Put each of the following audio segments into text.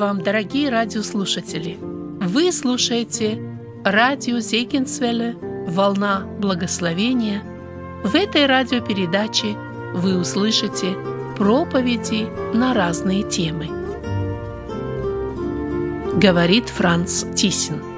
вам, дорогие радиослушатели! Вы слушаете радио Зегенсвелле «Волна благословения». В этой радиопередаче вы услышите проповеди на разные темы. Говорит Франц Тиссен.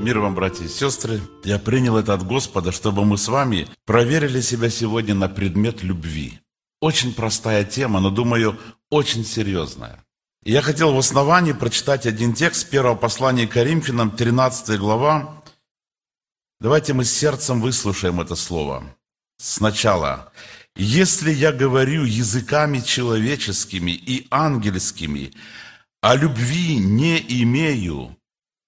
Мир вам, братья и сестры! Я принял это от Господа, чтобы мы с вами проверили себя сегодня на предмет любви. Очень простая тема, но, думаю, очень серьезная. И я хотел в основании прочитать один текст первого послания Коринфянам, 13 глава. Давайте мы с сердцем выслушаем это слово. Сначала. «Если я говорю языками человеческими и ангельскими, а любви не имею,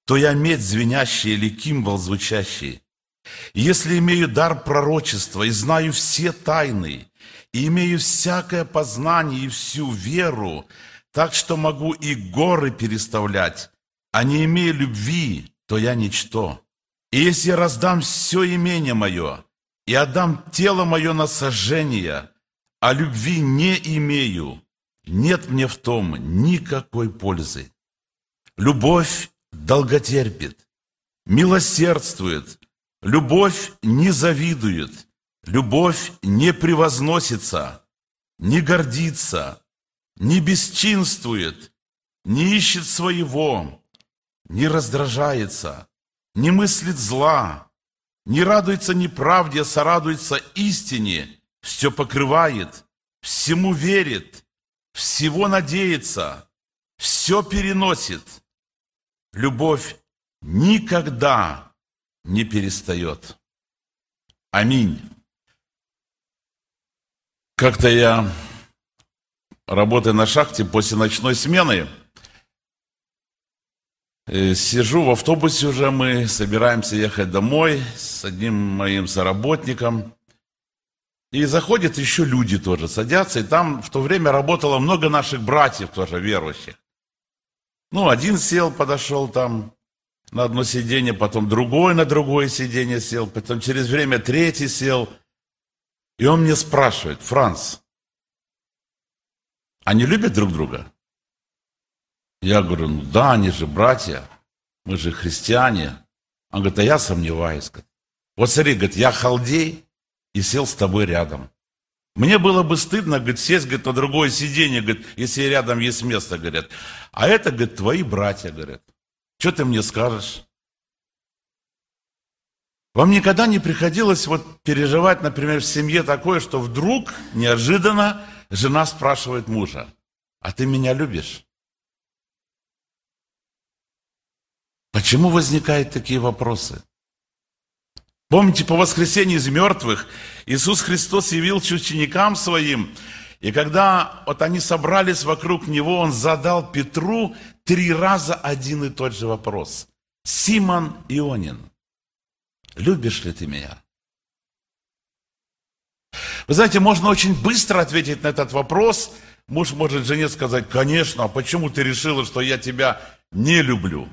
то я медь звенящий или кимвал звучащий. Если имею дар пророчества и знаю все тайны, и имею всякое познание и всю веру, так что могу и горы переставлять, а не имея любви, то я ничто. И если я раздам все имение мое и отдам тело мое на сожжение, а любви не имею, нет мне в том никакой пользы. Любовь долготерпит, милосердствует, любовь не завидует, любовь не превозносится, не гордится, не бесчинствует, не ищет своего, не раздражается, не мыслит зла, не радуется неправде, а сорадуется истине, все покрывает, всему верит, всего надеется, все переносит. Любовь никогда не перестает. Аминь». Как-то я, работая на шахте после ночной смены, сижу в автобусе уже, мы собираемся ехать домой с одним моим соработником. И заходят еще люди тоже, садятся, и там в то время работало много наших братьев тоже верующих. Один сел, подошел там на одно сиденье, потом другой на другое сиденье сел, потом через время третий сел. И он мне спрашивает: «Франц, они любят друг друга?» Я говорю: да, они же братья, мы же христиане. Он говорит: а я сомневаюсь. Вот смотри, говорит, я халдей и сел с тобой рядом. Мне было бы стыдно, говорит, сесть, говорит, на другое сиденье, говорит, если рядом есть место, говорят. А это, говорит, твои братья, говорят. Что ты мне скажешь? Вам никогда не приходилось переживать, например, в семье такое, что вдруг, неожиданно, жена спрашивает мужа: а ты меня любишь? Почему возникают такие вопросы? Помните, по воскресении из мертвых Иисус Христос явился ученикам Своим, и когда они собрались вокруг Него, Он задал Петру 3 раза один и тот же вопрос. «Симон Ионин, любишь ли ты меня?» Вы знаете, можно очень быстро ответить на этот вопрос. Муж может жене сказать: «Конечно, а почему ты решила, что я тебя не люблю?»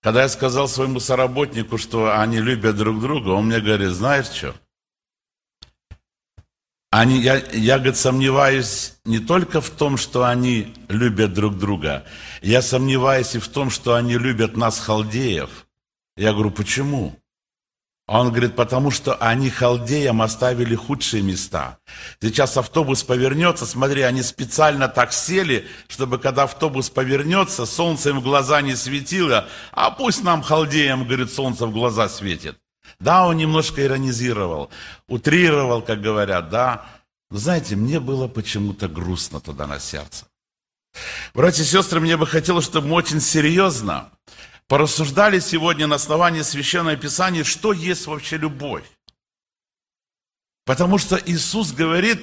Когда я сказал своему соработнику, что они любят друг друга, он мне говорит: знаешь что? Я, говорит, сомневаюсь не только в том, что они любят друг друга, я сомневаюсь и в том, что они любят нас, халдеев. Я говорю: почему? Он говорит: потому что они халдеям оставили худшие места. Сейчас автобус повернется, смотри, они специально так сели, чтобы когда автобус повернется, солнце им в глаза не светило, а пусть нам, халдеям, говорит, солнце в глаза светит. Да, он немножко иронизировал, утрировал, как говорят, да. Но знаете, мне было почему-то грустно тогда на сердце. Братья и сестры, мне бы хотелось, чтобы мы очень серьезно порассуждали сегодня на основании Священного Писания, что есть вообще любовь. Потому что Иисус говорит,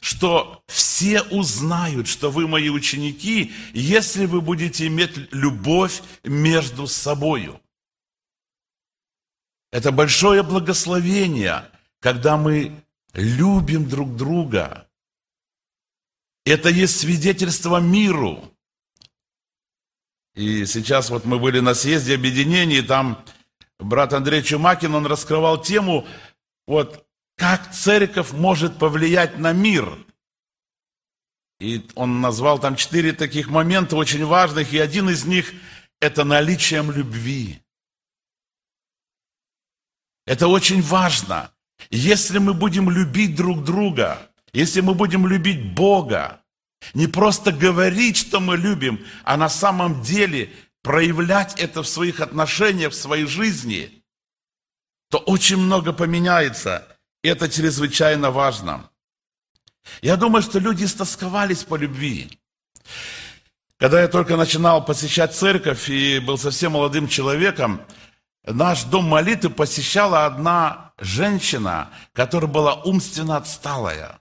что все узнают, что вы мои ученики, если вы будете иметь любовь между собою. Это большое благословение, когда мы любим друг друга. Это есть свидетельство миру. И сейчас мы были на съезде объединений, там брат Андрей Чумакин, он раскрывал тему, вот, как церковь может повлиять на мир. И он назвал там 4 таких момента очень важных, и один из них – это наличием любви. Это очень важно. Если мы будем любить друг друга, если мы будем любить Бога, не просто говорить, что мы любим, а на самом деле проявлять это в своих отношениях, в своей жизни, то очень много поменяется. И это чрезвычайно важно. Я думаю, что люди истосковались по любви. Когда я только начинал посещать церковь и был совсем молодым человеком, наш дом молитвы посещала одна женщина, которая была умственно отсталая.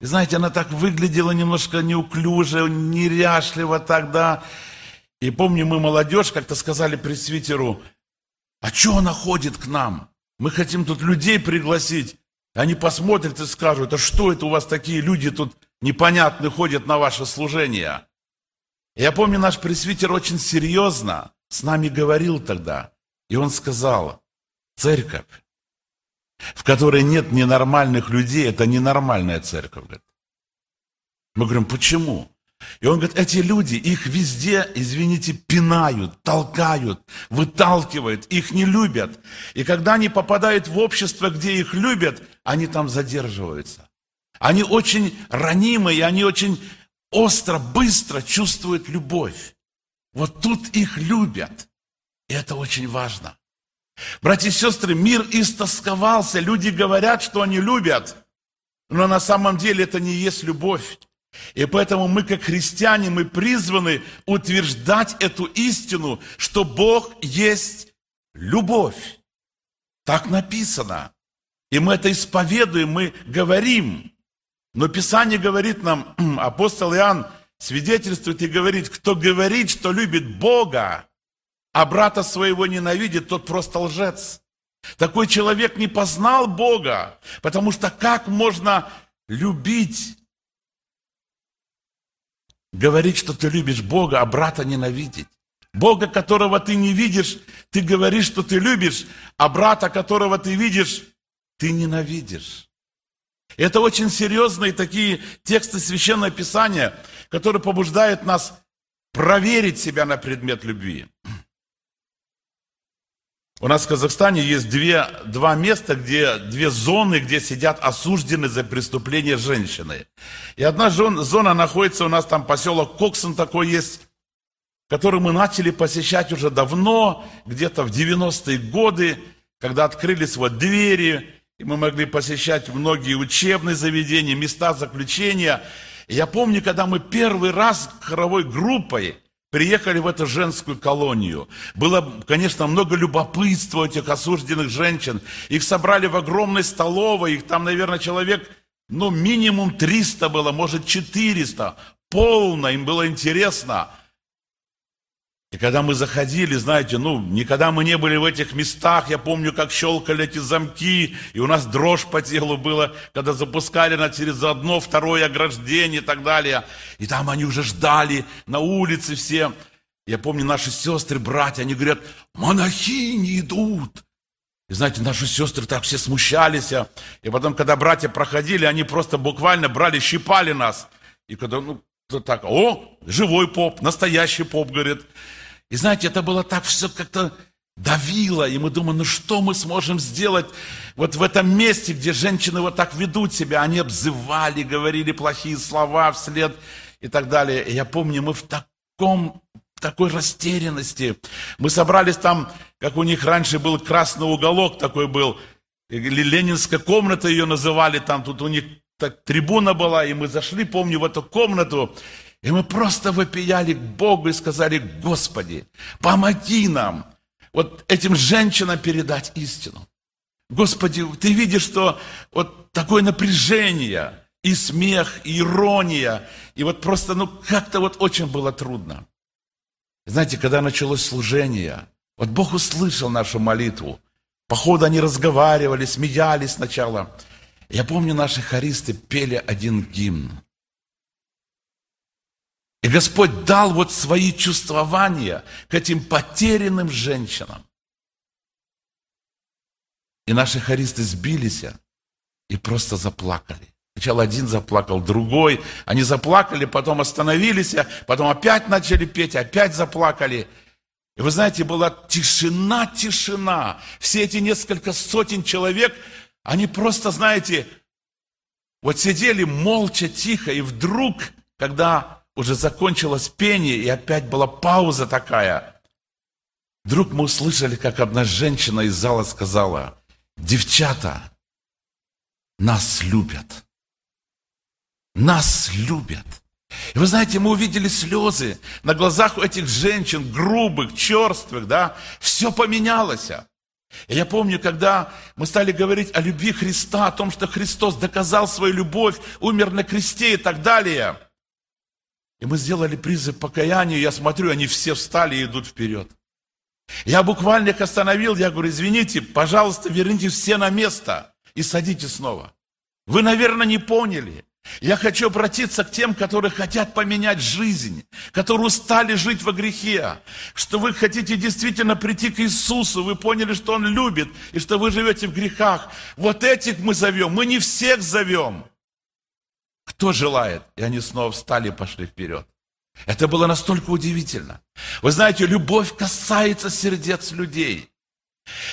И знаете, она так выглядела немножко неуклюже, неряшливо тогда. И помню, мы, молодежь, как-то сказали пресвитеру: а что она ходит к нам? Мы хотим тут людей пригласить. Они посмотрят и скажут: а что это у вас такие люди тут непонятные ходят на ваше служение? Я помню, наш пресвитер очень серьезно с нами говорил тогда. И он сказал: церковь, в которой нет ненормальных людей, это ненормальная церковь, говорит. Мы говорим: почему? И он говорит: эти люди, их везде, извините, пинают, толкают, выталкивают, их не любят. И когда они попадают в общество, где их любят, они там задерживаются. Они очень ранимы, и они очень остро, быстро чувствуют любовь. Вот тут их любят. И это очень важно. Братья и сестры, мир истосковался, люди говорят, что они любят, но на самом деле это не есть любовь. И поэтому мы, как христиане, мы призваны утверждать эту истину, что Бог есть любовь. Так написано. И мы это исповедуем, мы говорим. Но Писание говорит нам, апостол Иоанн свидетельствует и говорит: кто говорит, что любит Бога, а брата своего ненавидит, тот просто лжец. Такой человек не познал Бога, потому что как можно любить, говорить, что ты любишь Бога, а брата ненавидеть? Бога, которого ты не видишь, ты говоришь, что ты любишь, а брата, которого ты видишь, ты ненавидишь. Это очень серьезные такие тексты Священного Писания, которые побуждают нас проверить себя на предмет любви. У нас в Казахстане есть два места, две зоны, где сидят осужденные за преступления женщины. И одна зона находится у нас там, поселок Коксон такой есть, который мы начали посещать уже давно, где-то в 90-е годы, когда открылись вот двери, и мы могли посещать многие учебные заведения, места заключения. И я помню, когда мы первый раз хоровой группой приехали в эту женскую колонию. Было, конечно, много любопытства у этих осужденных женщин. Их собрали в огромной столовой, их там, наверное, человек, минимум 300 было, может, 400. Полно, им было интересно. И когда мы заходили, знаете, никогда мы не были в этих местах. Я помню, как щелкали эти замки, и у нас дрожь по телу была, когда запускали через одно, второе ограждение и так далее. И там они уже ждали, на улице все. Я помню, наши сестры, братья, они говорят: монахини идут. И знаете, наши сестры так все смущались. И потом, когда братья проходили, они просто буквально брали, щипали нас. И когда, так, живой поп, настоящий поп, говорит. И знаете, это было так, все как-то давило, и мы думаем, что мы сможем сделать вот в этом месте, где женщины вот так ведут себя, они обзывали, говорили плохие слова вслед и так далее. И я помню, мы в такой растерянности, мы собрались там, как у них раньше был красный уголок такой был, или Ленинская комната ее называли, там тут у них так трибуна была, и мы зашли, помню, в эту комнату, и мы просто вопияли к Богу и сказали: Господи, помоги нам вот этим женщинам передать истину. Господи, ты видишь, что вот такое напряжение, и смех, и ирония, и вот просто, как-то вот очень было трудно. Знаете, когда началось служение, вот Бог услышал нашу молитву. Походу они разговаривали, смеялись сначала. Я помню, наши хористы пели один гимн. И Господь дал вот свои чувствования к этим потерянным женщинам. И наши хористы сбились и просто заплакали. Сначала один заплакал, другой. Они заплакали, потом остановились, потом опять начали петь, опять заплакали. И вы знаете, была тишина, тишина. Все эти несколько сотен человек, они просто, знаете, вот сидели молча, тихо, и вдруг, когда уже закончилось пение, и опять была пауза такая, вдруг мы услышали, как одна женщина из зала сказала: «Девчата, нас любят. Нас любят». И вы знаете, мы увидели слезы на глазах у этих женщин, грубых, черствых, да, все поменялось. И я помню, когда мы стали говорить о любви Христа, о том, что Христос доказал свою любовь, умер на кресте и так далее. И мы сделали призыв покаянию, я смотрю, они все встали и идут вперед. Я буквально их остановил, я говорю: извините, пожалуйста, верните все на место и садитесь снова. Вы, наверное, не поняли. Я хочу обратиться к тем, которые хотят поменять жизнь, которые устали жить во грехе, что вы хотите действительно прийти к Иисусу, вы поняли, что Он любит, и что вы живете в грехах. Вот этих мы зовем, мы не всех зовем. Кто желает? И они снова встали и пошли вперед. Это было настолько удивительно. Вы знаете, любовь касается сердец людей.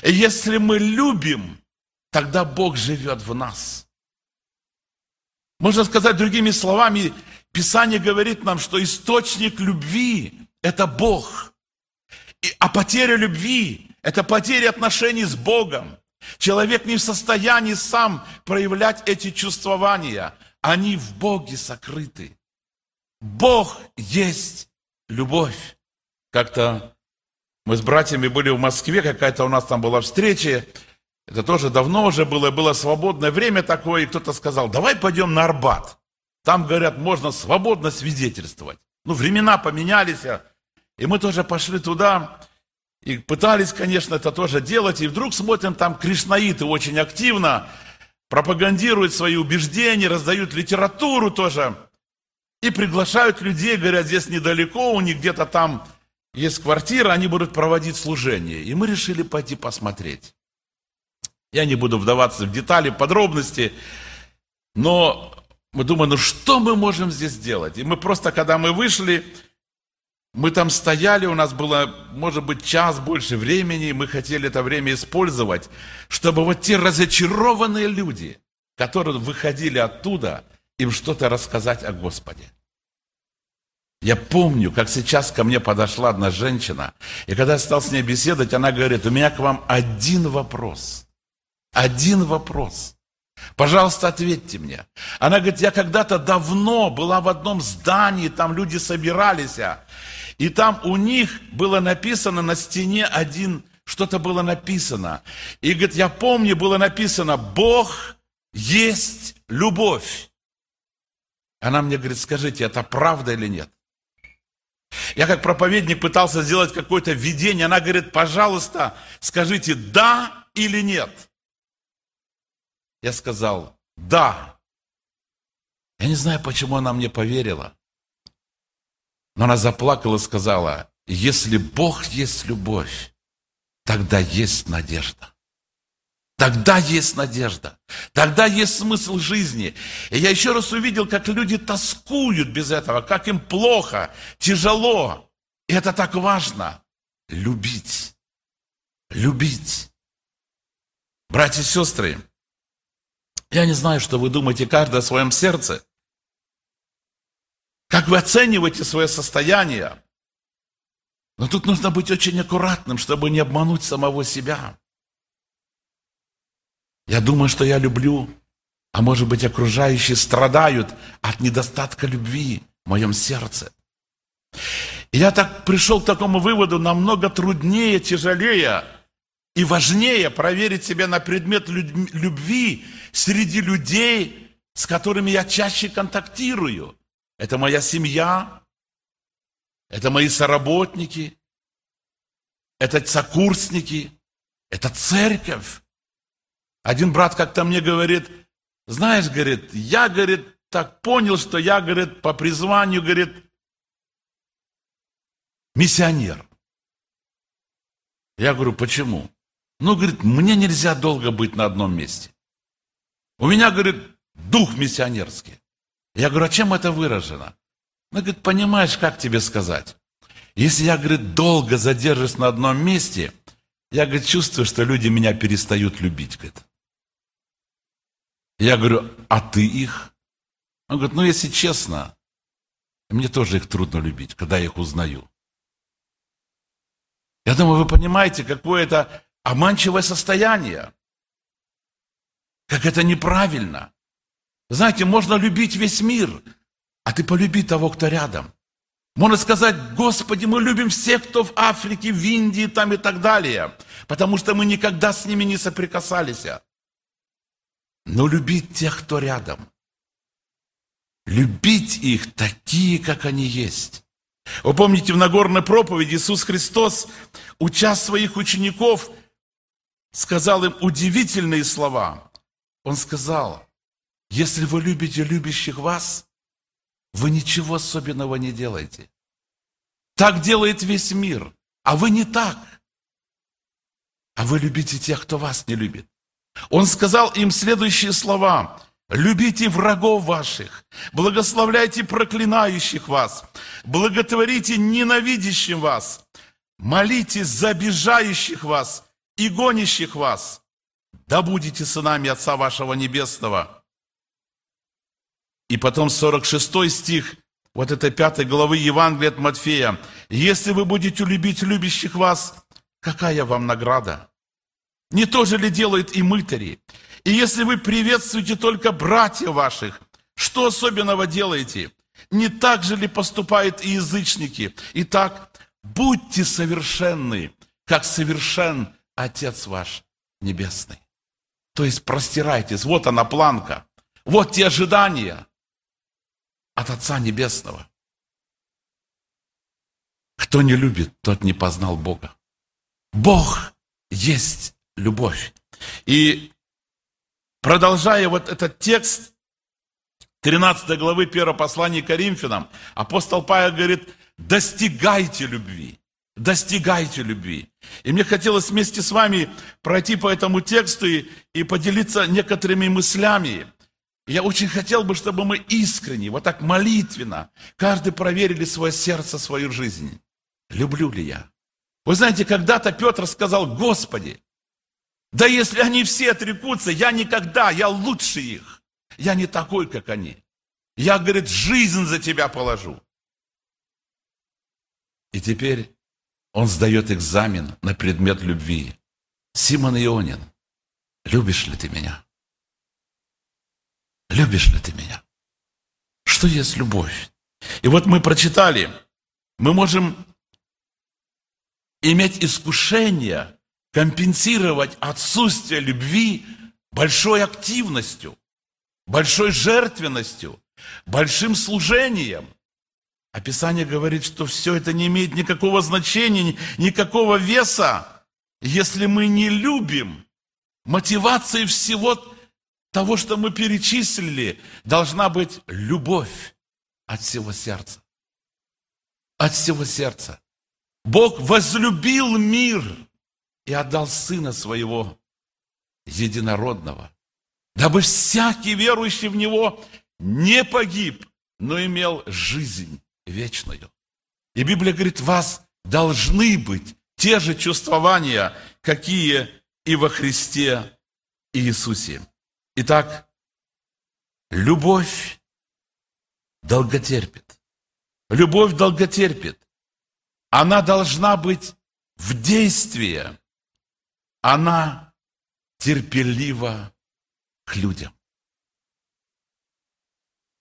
И если мы любим, тогда Бог живет в нас. Можно сказать другими словами, Писание говорит нам, что источник любви – это Бог. А потеря любви – это потеря отношений с Богом. Человек не в состоянии сам проявлять эти чувствования. Они в Боге сокрыты. Бог есть любовь. Как-то мы с братьями были в Москве, какая-то у нас там была встреча. Это тоже давно уже было свободное время такое, и кто-то сказал: давай пойдем на Арбат. Там, говорят, можно свободно свидетельствовать. Ну, времена поменялись, и мы тоже пошли туда, и пытались, конечно, это тоже делать, и вдруг смотрим, там кришнаиты очень активно пропагандируют свои убеждения, раздают литературу тоже, и приглашают людей, говорят, здесь недалеко, у них где-то там есть квартира, они будут проводить служение. И мы решили пойти посмотреть. Я не буду вдаваться в детали, в подробности, но мы думаем, ну что мы можем здесь делать? И мы просто, когда мы вышли, мы там стояли, у нас было, может быть, час больше времени, мы хотели это время использовать, чтобы вот те разочарованные люди, которые выходили оттуда, им что-то рассказать о Господе. Я помню, как сейчас ко мне подошла одна женщина, и когда я стал с ней беседовать, она говорит: у меня к вам один вопрос. Один вопрос. Пожалуйста, ответьте мне. Она говорит: я когда-то давно была в одном здании, там люди собирались, и там у них было написано на стене что-то было написано. И говорит: я помню, было написано: Бог есть любовь. Она мне говорит: скажите, это правда или нет? Я как проповедник пытался сделать какое-то видение. Она говорит: пожалуйста, скажите, да или нет. Я сказал: да. Я не знаю, почему она мне поверила. Но она заплакала и сказала: если Бог есть любовь, тогда есть надежда. Тогда есть надежда. Тогда есть смысл жизни. И я еще раз увидел, как люди тоскуют без этого, как им плохо, тяжело. И это так важно. Любить. Любить. Братья и сестры, я не знаю, что вы думаете, каждый о своем сердце. Как вы оцениваете свое состояние? Но тут нужно быть очень аккуратным, чтобы не обмануть самого себя. Я думаю, что я люблю, а может быть, окружающие страдают от недостатка любви в моем сердце. И я так пришел к такому выводу: намного труднее, тяжелее и важнее проверить себя на предмет любви среди людей, с которыми я чаще контактирую. Это моя семья, это мои соработники, это сокурсники, это церковь. Один брат как-то мне говорит: знаешь, говорит, я, говорит, так понял, что я, говорит, по призванию, говорит, миссионер. Я говорю: почему? Но, говорит, мне нельзя долго быть на одном месте. У меня, говорит, дух миссионерский. Я говорю, а чем это выражено? Она говорит, понимаешь, как тебе сказать? Если я, говорит, долго задержусь на одном месте, я, говорит, чувствую, что люди меня перестают любить, говорит. Я говорю, а ты их? Он говорит, ну, если честно, мне тоже их трудно любить, когда я их узнаю. Я думаю, вы понимаете, какое это обманчивое состояние. Как это неправильно. Знаете, можно любить весь мир, а ты полюби того, кто рядом. Можно сказать, Господи, мы любим всех, кто в Африке, в Индии там и так далее, потому что мы никогда с ними не соприкасались. Но любить тех, кто рядом. Любить их такие, как они есть. Вы помните, в Нагорной проповеди Иисус Христос, уча своих учеников, сказал им удивительные слова. Он сказал, если вы любите любящих вас, вы ничего особенного не делаете. Так делает весь мир, а вы не так. А вы любите тех, кто вас не любит. Он сказал им следующие слова. Любите врагов ваших, благословляйте проклинающих вас, благотворите ненавидящим вас, молитесь за обижающих вас и гонящих вас, да будете сынами Отца вашего Небесного. И потом 46 стих, вот это 5 главы Евангелия от Матфея. Если вы будете любить любящих вас, какая вам награда? Не то же ли делают и мытари? И если вы приветствуете только братьев ваших, что особенного делаете? Не так же ли поступают и язычники? Итак, будьте совершенны, как совершен Отец ваш Небесный. То есть простирайтесь. Вот она планка. Вот те ожидания от Отца Небесного. Кто не любит, тот не познал Бога. Бог есть любовь. И продолжая вот этот текст 13 главы 1 послания Коринфянам, апостол Павел говорит, достигайте любви, достигайте любви. И мне хотелось вместе с вами пройти по этому тексту и поделиться некоторыми мыслями. Я очень хотел бы, чтобы мы искренне, вот так молитвенно, каждый проверили свое сердце, свою жизнь. Люблю ли я? Вы знаете, когда-то Петр сказал, Господи, да если они все отрекутся, я никогда, я лучше их. Я не такой, как они. Я, говорит, жизнь за тебя положу. И теперь он сдает экзамен на предмет любви. Симон Ионин, любишь ли ты меня? Любишь ли ты меня? Что есть любовь? И вот мы прочитали, мы можем иметь искушение компенсировать отсутствие любви большой активностью, большой жертвенностью, большим служением. А Писание говорит, что все это не имеет никакого значения, никакого веса, если мы не любим. Мотивацией всего того, что мы перечислили, должна быть любовь от всего сердца. От всего сердца. Бог возлюбил мир и отдал Сына Своего Единородного, дабы всякий верующий в Него не погиб, но имел жизнь вечную. И Библия говорит, у вас должны быть те же чувствования, какие и во Христе Иисусе. Итак, любовь долготерпит. Любовь долготерпит. Она должна быть в действии. Она терпелива к людям.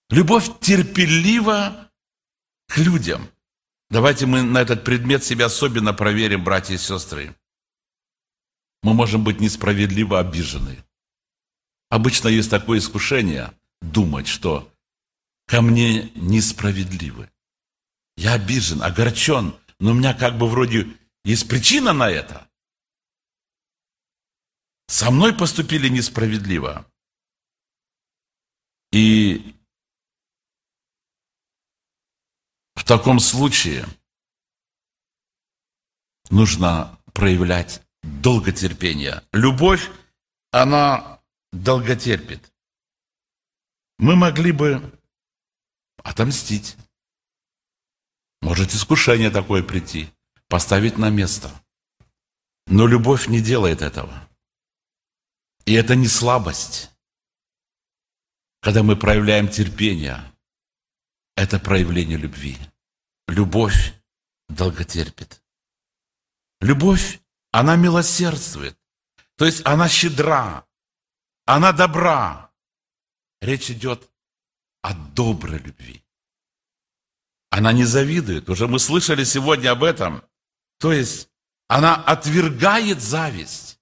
Любовь терпелива к людям. Давайте мы на этот предмет себя особенно проверим, братья и сестры. Мы можем быть несправедливо обижены. Обычно есть такое искушение думать, что ко мне несправедливы. Я обижен, огорчен, но у меня как бы вроде есть причина на это. Со мной поступили несправедливо. И в таком случае нужно проявлять долготерпения. Любовь, она долготерпит. Мы могли бы отомстить. Может искушение такое прийти, поставить на место. Но любовь не делает этого. И это не слабость. Когда мы проявляем терпение, это проявление любви. Любовь долготерпит. Любовь, она милосердствует. То есть она щедра, она добра. Речь идет о доброй любви. Она не завидует. Уже мы слышали сегодня об этом. То есть она отвергает зависть.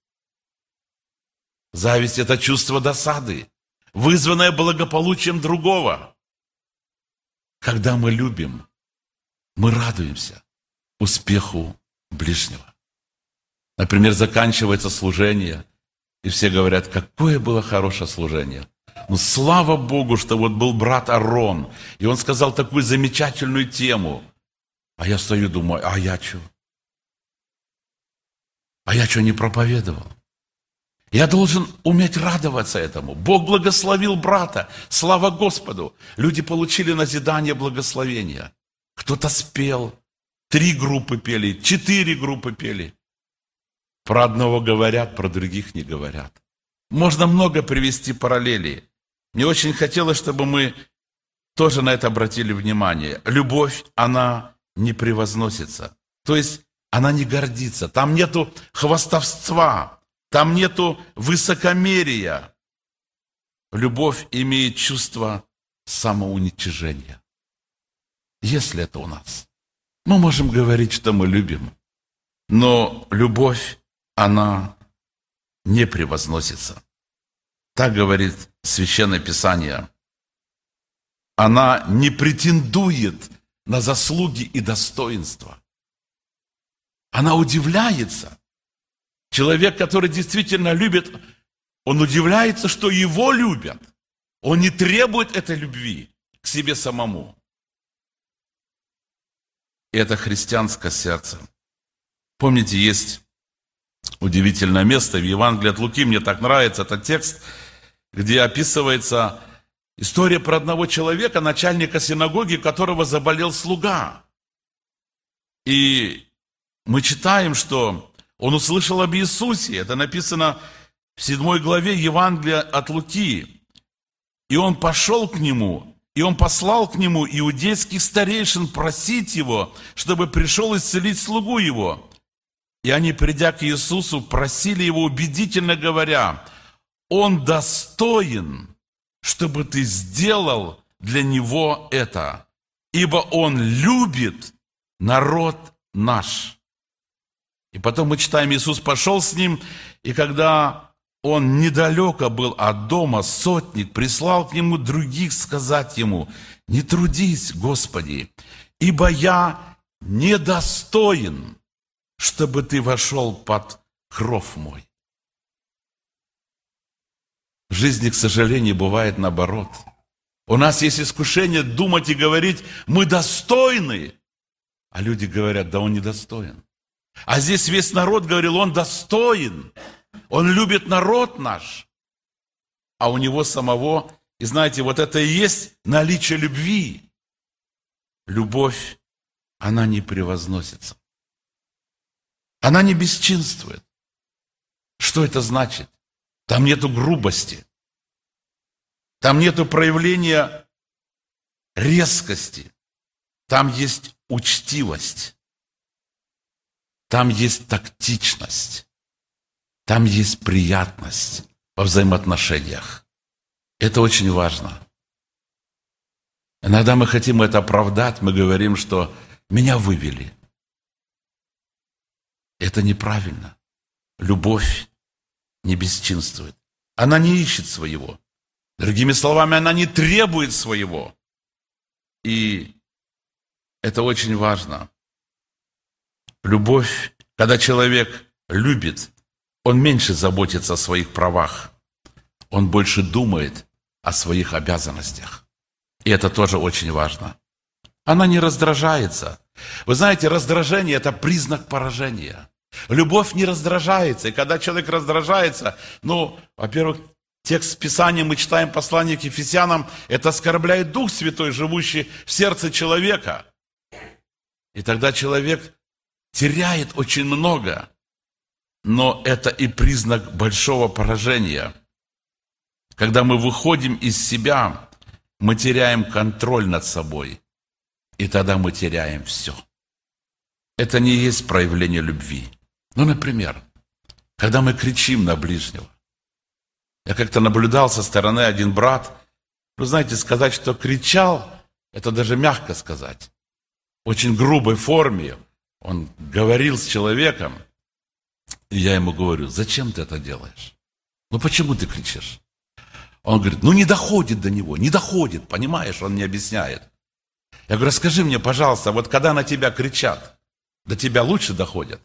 Зависть – это чувство досады, вызванное благополучием другого. Когда мы любим, мы радуемся успеху ближнего. Например, заканчивается служение, и все говорят, какое было хорошее служение. Ну, слава Богу, что вот был брат Арон, и он сказал такую замечательную тему. А я стою и думаю, а я что? А я что не проповедовал? Я должен уметь радоваться этому. Бог благословил брата. Слава Господу! Люди получили назидание, благословения. Кто-то спел. 3 группы пели, 4 группы пели. Про одного говорят, про других не говорят. Можно много привести параллелей. Мне очень хотелось, чтобы мы тоже на это обратили внимание. Любовь, она не превозносится. То есть она не гордится. Там нету хвастовства. Там нету высокомерия. Любовь имеет чувство самоуничижения. Если это у нас, мы можем говорить, что мы любим, но любовь, она не превозносится. Так говорит Священное Писание. Она не претендует на заслуги и достоинства. Она удивляется. Человек, который действительно любит, он удивляется, что его любят. Он не требует этой любви к себе самому. И это христианское сердце. Помните, есть удивительное место в Евангелии от Луки, мне так нравится этот текст, где описывается история про одного человека, начальника синагоги, у которого заболел слуга. И мы читаем, что он услышал об Иисусе, это написано в 7 главе Евангелия от Луки. И он пошел к нему, и он послал к нему иудейских старейшин просить его, чтобы пришел исцелить слугу его. И они, придя к Иисусу, просили его убедительно говоря, «Он достоин, чтобы ты сделал для него это, ибо он любит народ наш». И потом мы читаем, Иисус пошел с ним, и когда он недалеко был от дома, сотник прислал к нему других сказать ему, «Не трудись, Господи, ибо я недостоин, чтобы ты вошел под кров мой». В жизни, к сожалению, бывает наоборот. У нас есть искушение думать и говорить, «Мы достойны», а люди говорят, «Да он недостоин». А здесь весь народ говорил, он достоин, он любит народ наш, а у него самого, и знаете, вот это и есть наличие любви. Любовь, она не превозносится, она не бесчинствует. Что это значит? Там нету грубости, там нету проявления резкости, там есть учтивость. Там есть тактичность, там есть приятность во взаимоотношениях. Это очень важно. Иногда мы хотим это оправдать, мы говорим, что меня вывели. Это неправильно. Любовь не бесчинствует. Она не ищет своего. Другими словами, она не требует своего. И это очень важно. Любовь, когда человек любит, он меньше заботится о своих правах, он больше думает о своих обязанностях. И это тоже очень важно. Она не раздражается. Вы знаете, раздражение – это признак поражения. Любовь не раздражается. И когда человек раздражается, во-первых, текст Писания мы читаем, послание к Ефесянам, это оскорбляет Дух Святой, живущий в сердце человека. И тогда человек теряет очень много. Но это и признак большого поражения. Когда мы выходим из себя, мы теряем контроль над собой. И тогда мы теряем все. Это не есть проявление любви. Например, когда мы кричим на ближнего. Я как-то наблюдал со стороны, один брат. Сказать, что кричал, это даже мягко сказать. В очень грубой форме он говорил с человеком. И я ему говорю: зачем ты это делаешь? Почему ты кричишь? Он говорит: не доходит до него, не доходит, понимаешь, он не объясняет. Я говорю: скажи мне, пожалуйста, когда на тебя кричат, до тебя лучше доходят?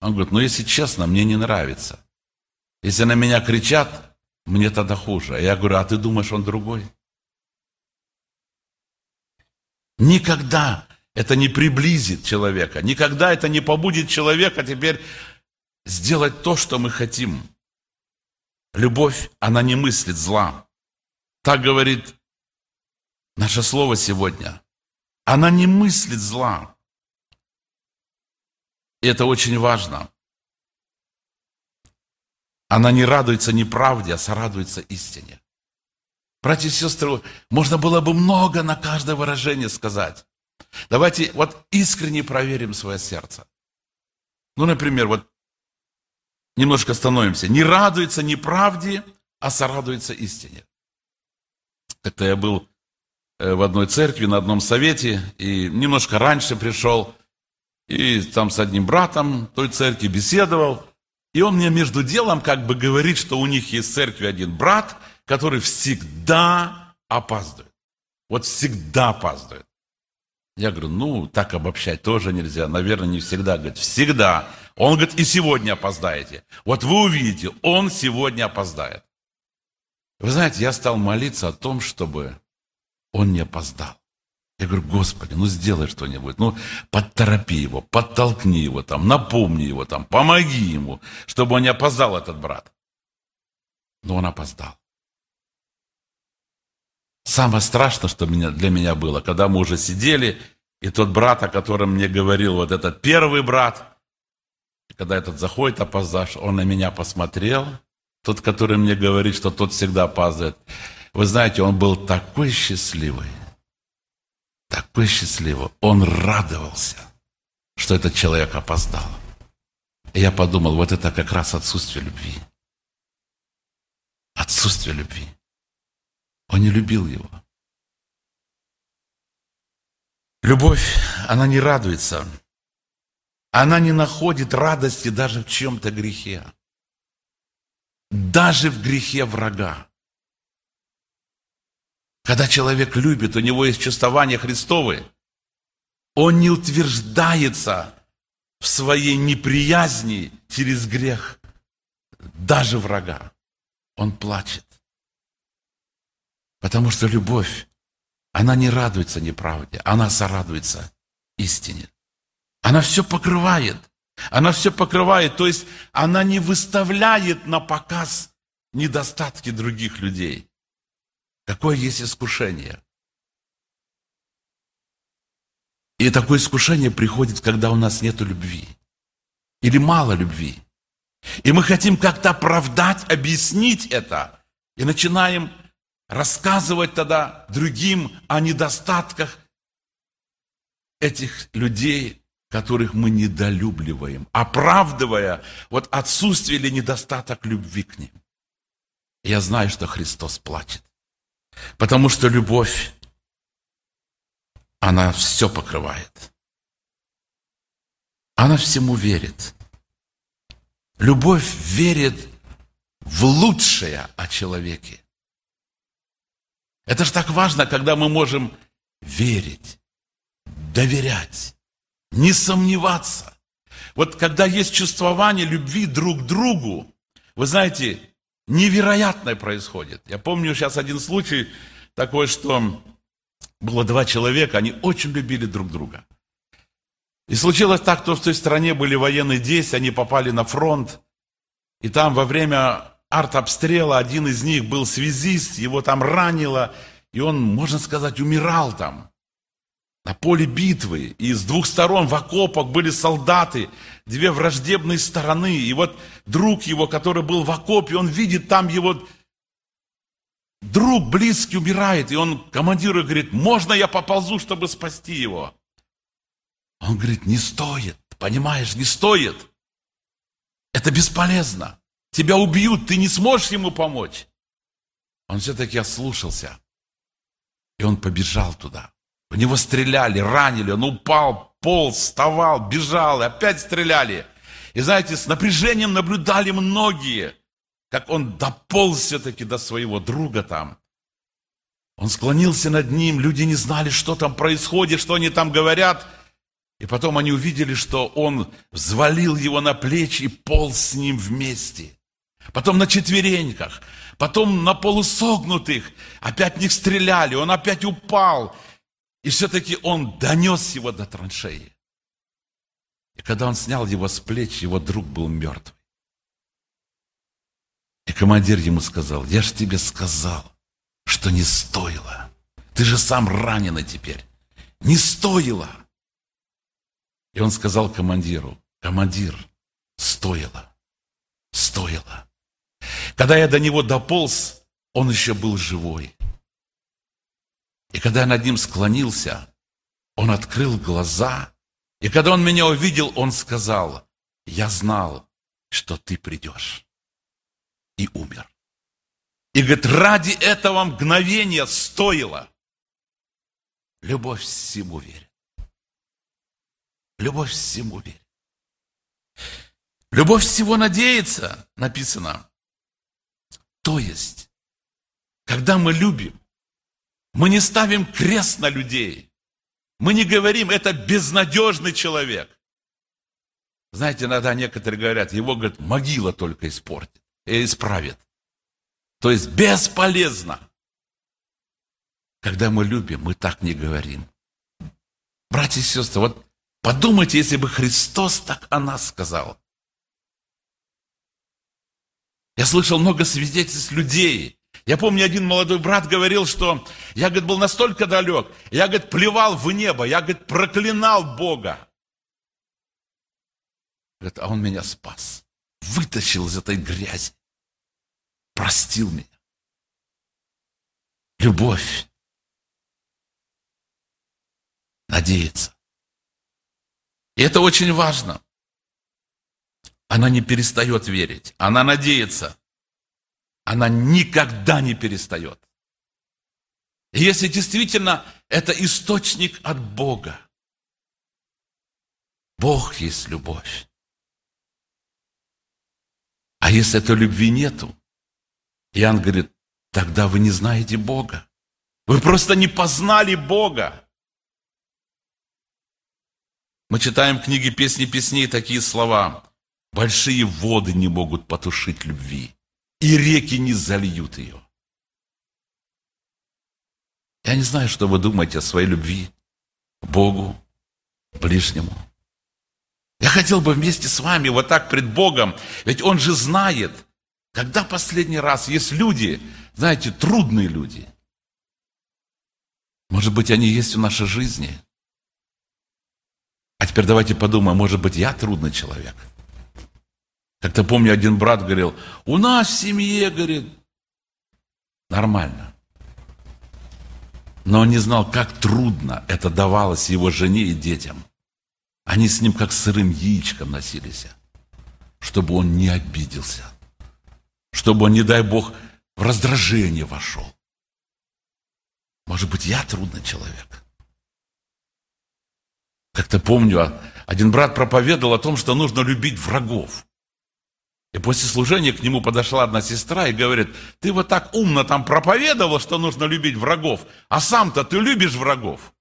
Он говорит: если честно, мне не нравится. Если на меня кричат, мне тогда хуже. Я говорю: а ты думаешь, он другой? Никогда это не приблизит человека, никогда это не побудит человека теперь сделать то, что мы хотим. Любовь, она не мыслит зла. Так говорит наше слово сегодня. Она не мыслит зла. И это очень важно. Она не радуется неправде, а сорадуется истине. Братья и сестры, можно было бы много на каждое выражение сказать. Давайте искренне проверим свое сердце. Например, немножко становимся. Не радуется неправде, а сорадуется истине. Как-то я был в одной церкви, на одном совете, и немножко раньше пришел, и там с одним братом той церкви беседовал. И он мне между делом говорит, что у них есть в церкви один брат, который всегда опаздывает. Всегда опаздывает. Я говорю: так обобщать тоже нельзя. Наверное, не всегда. Говорит: всегда. Он говорит: и сегодня опоздаете. Вы увидите, он сегодня опоздает. Вы знаете, я стал молиться о том, чтобы он не опоздал. Я говорю: Господи, сделай что-нибудь. Подторопи его, подтолкни его, напомни его, помоги ему, чтобы он не опоздал, этот брат. Но он опоздал. Самое страшное, что для меня было, когда мы уже сидели, и тот брат, о котором мне говорил этот первый брат, когда этот заходит опоздавший, он на меня посмотрел, тот, который мне говорит, что тот всегда опаздывает. Вы знаете, он был такой счастливый, такой счастливый. Он радовался, что этот человек опоздал. И я подумал, это как раз отсутствие любви. Отсутствие любви. Он не любил его. Любовь, она не радуется. Она не находит радости даже в чем-то грехе. Даже в грехе врага. Когда человек любит, у него есть чувствования Христовы, он не утверждается в своей неприязни через грех. Даже врага. Он плачет. Потому что любовь, она не радуется неправде, она сорадуется истине. Она все покрывает. Она все покрывает, то есть она не выставляет на показ недостатки других людей. Какое есть искушение. И такое искушение приходит, когда у нас нет любви. Или мало любви. И мы хотим как-то оправдать, объяснить это. И начинаем рассказывать тогда другим о недостатках этих людей, которых мы недолюбливаем, оправдывая отсутствие или недостаток любви к ним. Я знаю, что Христос плачет, потому что любовь, она все покрывает. Она всему верит. Любовь верит в лучшее о человеке. Это же так важно, когда мы можем верить, доверять, не сомневаться. Когда есть чувствование любви друг к другу, вы знаете, невероятное происходит. Я помню сейчас один случай такой, что было два человека, они очень любили друг друга. И случилось так, что в той стране были военные действия, они попали на фронт, и там во время артобстрела один из них был связист, его там ранило, и он, можно сказать, умирал там, на поле битвы. И с двух сторон в окопах были солдаты, две враждебные стороны. И вот друг его, который был в окопе, он видит там его... Друг близкий умирает, и он командиру говорит: можно я поползу, чтобы спасти его? Он говорит: не стоит, понимаешь, не стоит. Это бесполезно. Тебя убьют, ты не сможешь ему помочь. Он все-таки ослушался, и он побежал туда. В него стреляли, ранили, он упал, полз, вставал, бежал, и опять стреляли. И знаете, с напряжением наблюдали многие, как он дополз все-таки до своего друга там. Он склонился над ним, люди не знали, что там происходит, что они там говорят. И потом они увидели, что он взвалил его на плечи и полз с ним вместе. Потом на четвереньках, потом на полусогнутых. Опять в них стреляли, он опять упал. И все-таки он донес его до траншеи. И когда он снял его с плеч, его друг был мертв. И командир ему сказал: я же тебе сказал, что не стоило. Ты же сам раненый теперь. Не стоило. И он сказал командиру: командир, стоило. Стоило. Когда я до него дополз, он еще был живой. И когда я над ним склонился, он открыл глаза. И когда он меня увидел, он сказал: я знал, что ты придешь. И умер. И говорит, ради этого мгновения стоило. Любовь всему верит. Любовь всему верит. Любовь всего надеется, написано. То есть, когда мы любим, мы не ставим крест на людей. Мы не говорим, это безнадежный человек. Знаете, иногда некоторые говорят, его, говорят, могила только испортит. И исправит. То есть бесполезно. Когда мы любим, мы так не говорим. Братья и сестры, вот подумайте, если бы Христос так о нас сказал. Я слышал много свидетельств людей. Я помню, один молодой брат говорил, что я, говорит, был настолько далек, я, говорит, плевал в небо, я, говорит, проклинал Бога. Говорит, а Он меня спас. Вытащил из этой грязи, простил меня. Любовь надеется. И это очень важно. Она не перестает верить, она надеется. Она никогда не перестает. И если действительно это источник от Бога, Бог есть любовь. А если этой любви нету, Иоанн говорит, тогда вы не знаете Бога. Вы просто не познали Бога. Мы читаем в книге «Песни Песней» такие слова. Большие воды не могут потушить любви, и реки не зальют ее. Я не знаю, что вы думаете о своей любви к Богу, к ближнему. Я хотел бы вместе с вами вот так пред Богом, ведь Он же знает, когда последний раз есть люди, знаете, трудные люди. Может быть, они есть в нашей жизни. А теперь давайте подумаем, может быть, я трудный человек. Как-то помню, один брат говорил, у нас в семье, говорит, нормально. Но он не знал, как трудно это давалось его жене и детям. Они с ним как с сырым яичком носились, чтобы он не обиделся, чтобы он, не дай Бог, в раздражение вошел. Может быть, я трудный человек. Как-то помню, один брат проповедовал о том, что нужно любить врагов. И после служения к нему подошла одна сестра и говорит, ты вот так умно там проповедовал, что нужно любить врагов, а сам-то ты любишь врагов.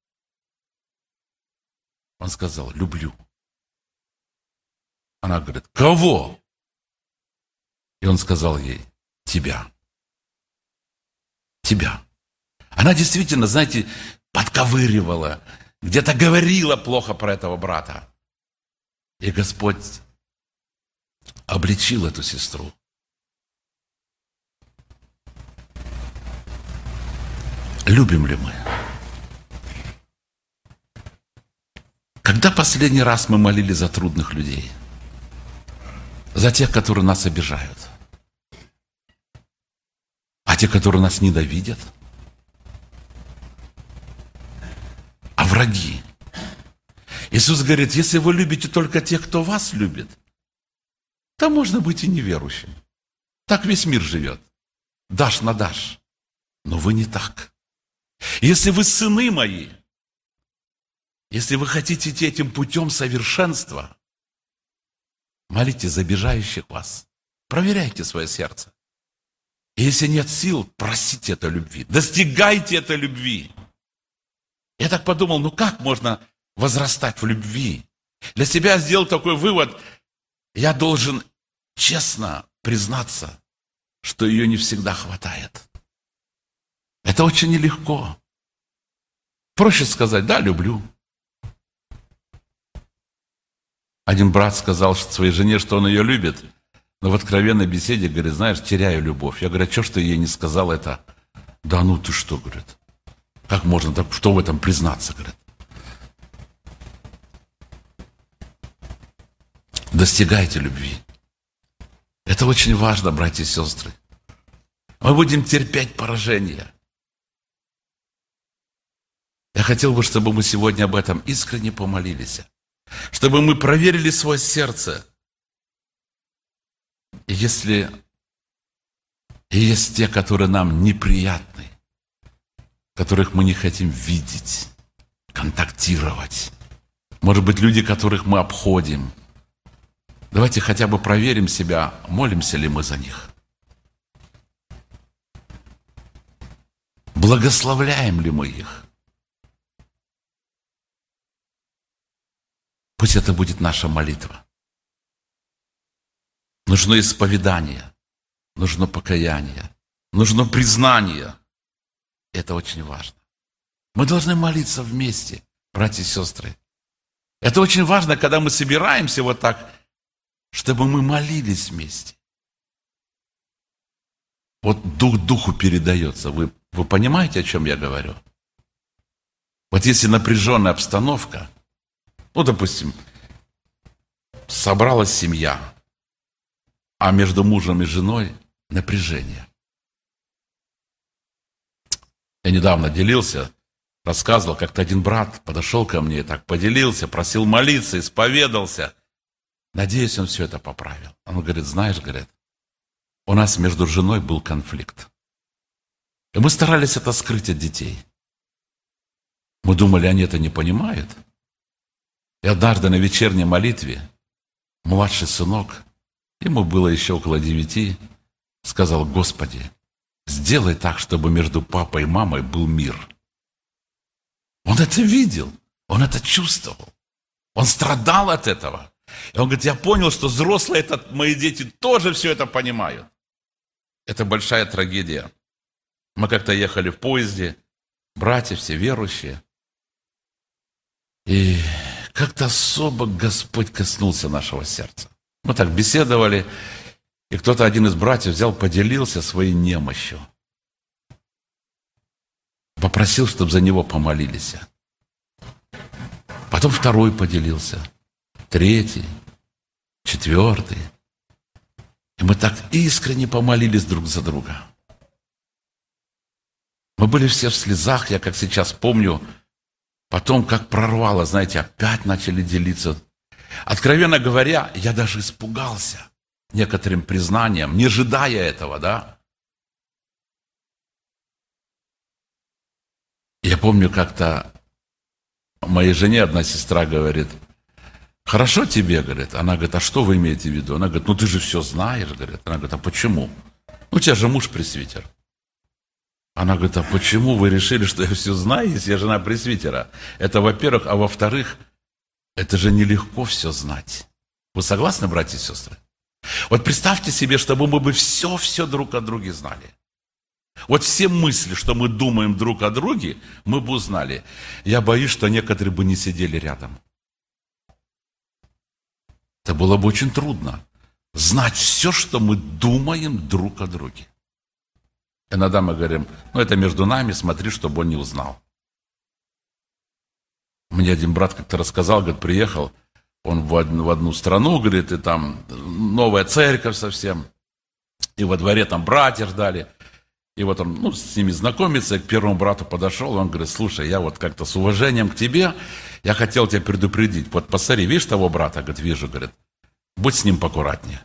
Он сказал, люблю. Она говорит, кого? И он сказал ей, тебя. Тебя. Она действительно, знаете, подковыривала, где-то говорила плохо про этого брата. И Господь обличил эту сестру. Любим ли мы? Когда последний раз мы молили за трудных людей? За тех, которые нас обижают? А те, которые нас ненавидят? А враги? Иисус говорит, если вы любите только тех, кто вас любит, то можно быть и неверующим. Так весь мир живет. Дашь на дашь. Но вы не так. Если вы сыны мои, если вы хотите идти этим путем совершенства, молитесь за обижающих вас. Проверяйте свое сердце. И если нет сил, просите этой любви. Достигайте этой любви. Я так подумал, как можно возрастать в любви? Для себя сделал такой вывод. Я должен честно признаться, что ее не всегда хватает. Это очень нелегко. Проще сказать, да, люблю. Один брат сказал своей жене, что он ее любит, но в откровенной беседе, говорит, знаешь, теряю любовь. Я говорю, что ей не сказал это? Да ну ты что, говорит, как можно, так, что в этом признаться, говорит. Достигайте любви. Это очень важно, братья и сестры. Мы будем терпеть поражение. Я хотел бы, чтобы мы сегодня об этом искренне помолились, чтобы мы проверили свое сердце. И если есть те, которые нам неприятны, которых мы не хотим видеть, контактировать, может быть, люди, которых мы обходим, давайте хотя бы проверим себя, молимся ли мы за них. Благословляем ли мы их? Пусть это будет наша молитва. Нужно исповедание, нужно покаяние, нужно признание. Это очень важно. Мы должны молиться вместе, братья и сестры. Это очень важно, когда мы собираемся вот так, чтобы мы молились вместе. Вот дух духу передается. Вы понимаете, о чем я говорю? Вот если напряженная обстановка, допустим, собралась семья, а между мужем и женой напряжение. Я недавно делился, рассказывал, как-то один брат подошел ко мне и так поделился, просил молиться, исповедался. Надеюсь, он все это поправил. Он говорит, знаешь, у нас между женой был конфликт. И мы старались это скрыть от детей. Мы думали, они это не понимают. И однажды на вечерней молитве младший сынок, ему было еще около 9, сказал, Господи, сделай так, чтобы между папой и мамой был мир. Он это видел, он это чувствовал, он страдал от этого. И он говорит, я понял, что взрослые, мои дети тоже все это понимают. Это большая трагедия. Мы как-то ехали в поезде, братья все верующие. И как-то особо Господь коснулся нашего сердца. Мы так беседовали, и кто-то, один из братьев, взял, поделился своей немощью. Попросил, чтобы за него помолились. Потом второй поделился, 3, 4. И мы так искренне помолились друг за друга. Мы были все в слезах, я как сейчас помню. Потом, как прорвало, опять начали делиться. Откровенно говоря, я даже испугался некоторым признанием, не ожидая этого, да? Я помню, как-то моей жене одна сестра говорит, хорошо тебе, говорит. Она говорит, а что вы имеете в виду? Она говорит, ты же все знаешь, говорит. Она говорит, а почему? У тебя же муж пресвитер. Она говорит, а почему вы решили, что я все знаю, если я жена пресвитера? Это, во-первых. А во-вторых, это же нелегко все знать. Вы согласны, братья и сестры? Вот представьте себе, чтобы мы бы все друг о друге знали. Вот все мысли, что мы думаем друг о друге, мы бы узнали. Я боюсь, что некоторые бы не сидели рядом. Это было бы очень трудно. Знать все, что мы думаем друг о друге. Иногда мы говорим, это между нами, смотри, чтобы он не узнал. Мне один брат как-то рассказал, говорит, приехал, он в одну страну, говорит, и там новая церковь совсем. И во дворе там братья ждали. И вот он с ними знакомится, к первому брату подошел, он говорит, слушай, я вот как-то с уважением к тебе, я хотел тебя предупредить. Вот посмотри, видишь того брата? Говорит, вижу, говорит, будь с ним поаккуратнее.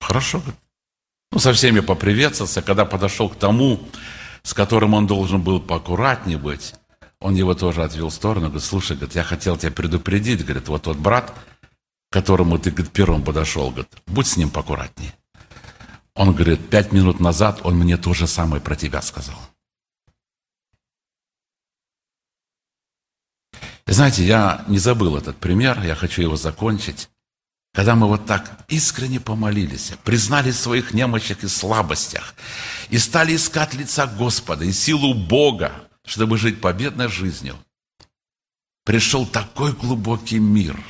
Хорошо, говорит. Со всеми поприветствовался. Когда подошел к тому, с которым он должен был поаккуратнее быть, он его тоже отвел в сторону, говорит, слушай, говорит, я хотел тебя предупредить, говорит, вот тот брат, к которому ты, говорит, первым подошел, говорит, будь с ним поаккуратнее. Он говорит, 5 минут назад он мне то же самое про тебя сказал. И знаете, я не забыл этот пример, я хочу его закончить. Когда мы вот так искренне помолились, признали в своих немощах и слабостях, и стали искать лица Господа и силу Бога, чтобы жить победной жизнью, пришел такой глубокий мир.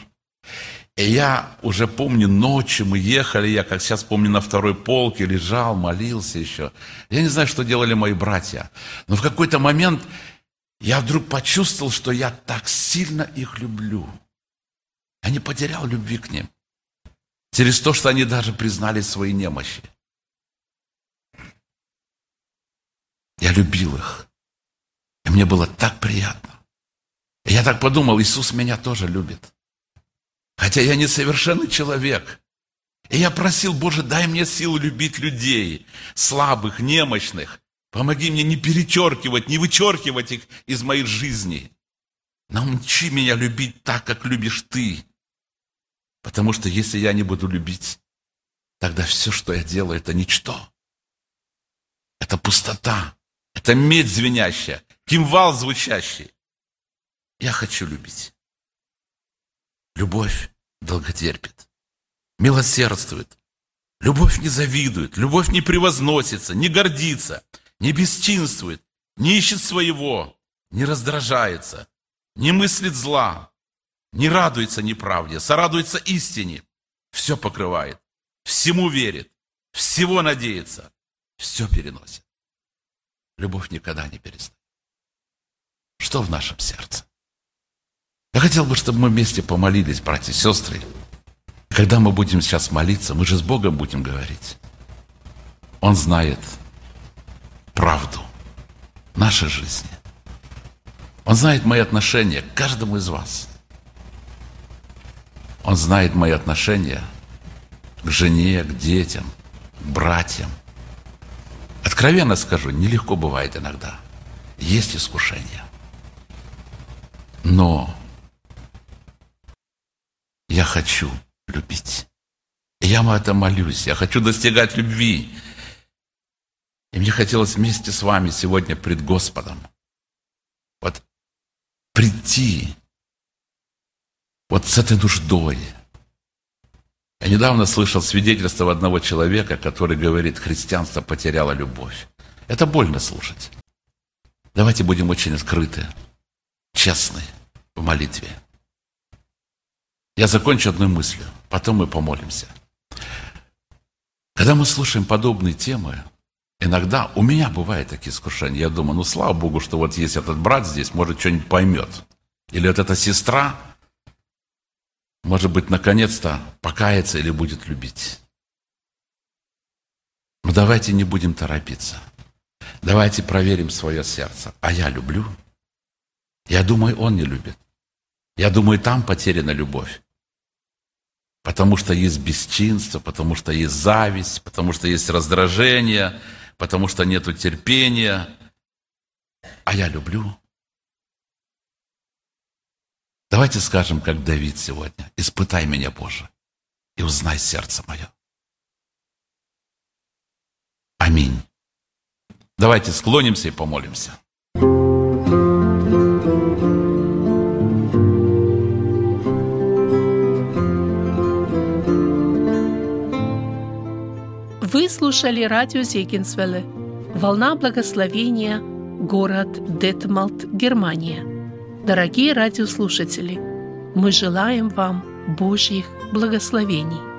И я уже помню, ночью мы ехали, я, как сейчас помню, на второй полке лежал, молился еще. Я не знаю, что делали мои братья, но в какой-то момент я вдруг почувствовал, что я так сильно их люблю. Я не потерял любви к ним. Через то, что они даже признали свои немощи. Я любил их. И мне было так приятно. И я так подумал, Иисус меня тоже любит. Хотя я несовершенный человек. И я просил, Боже, дай мне силу любить людей, слабых, немощных. Помоги мне не перечеркивать, не вычеркивать их из моей жизни. Научи меня любить так, как любишь ты. Потому что если я не буду любить, тогда все, что я делаю, это ничто. Это пустота. Это медь звенящая, кимвал звучащий. Я хочу любить. Любовь долготерпит, милосердствует. Любовь не завидует, любовь не превозносится, не гордится, не бесчинствует, не ищет своего, не раздражается, не мыслит зла, не радуется неправде, сорадуется истине, все покрывает, всему верит, всего надеется, все переносит. Любовь никогда не перестает. Что в нашем сердце? Я хотел бы, чтобы мы вместе помолились, братья и сестры. Когда мы будем сейчас молиться, мы же с Богом будем говорить. Он знает правду нашей жизни. Он знает мои отношения к каждому из вас. Он знает мои отношения к жене, к детям, к братьям. Откровенно скажу, нелегко бывает иногда. Есть искушения. Но я хочу любить. И я об этом молюсь. Я хочу достигать любви. И мне хотелось вместе с вами сегодня пред Господом прийти с этой нуждой. Я недавно слышал свидетельство одного человека, который говорит, христианство потеряло любовь. Это больно слушать. Давайте будем очень открыты, честны в молитве. Я закончу одной мыслью, потом мы помолимся. Когда мы слушаем подобные темы, иногда у меня бывают такие искушения. Я думаю, слава Богу, что есть этот брат здесь, может, что-нибудь поймет. Или эта сестра, может быть, наконец-то покается или будет любить. Но давайте не будем торопиться. Давайте проверим свое сердце. А я люблю? Я думаю, он не любит. Я думаю, там потеряна любовь. Потому что есть бесчинство, потому что есть зависть, потому что есть раздражение, потому что нету терпения. А я люблю. Давайте скажем, как Давид сегодня. Испытай меня, Боже, и узнай сердце мое. Аминь. Давайте склонимся и помолимся. Вы слушали радио Зегенсвелле. Волна благословения. Город Детмольд, Германия. Дорогие радиослушатели, мы желаем вам Божьих благословений.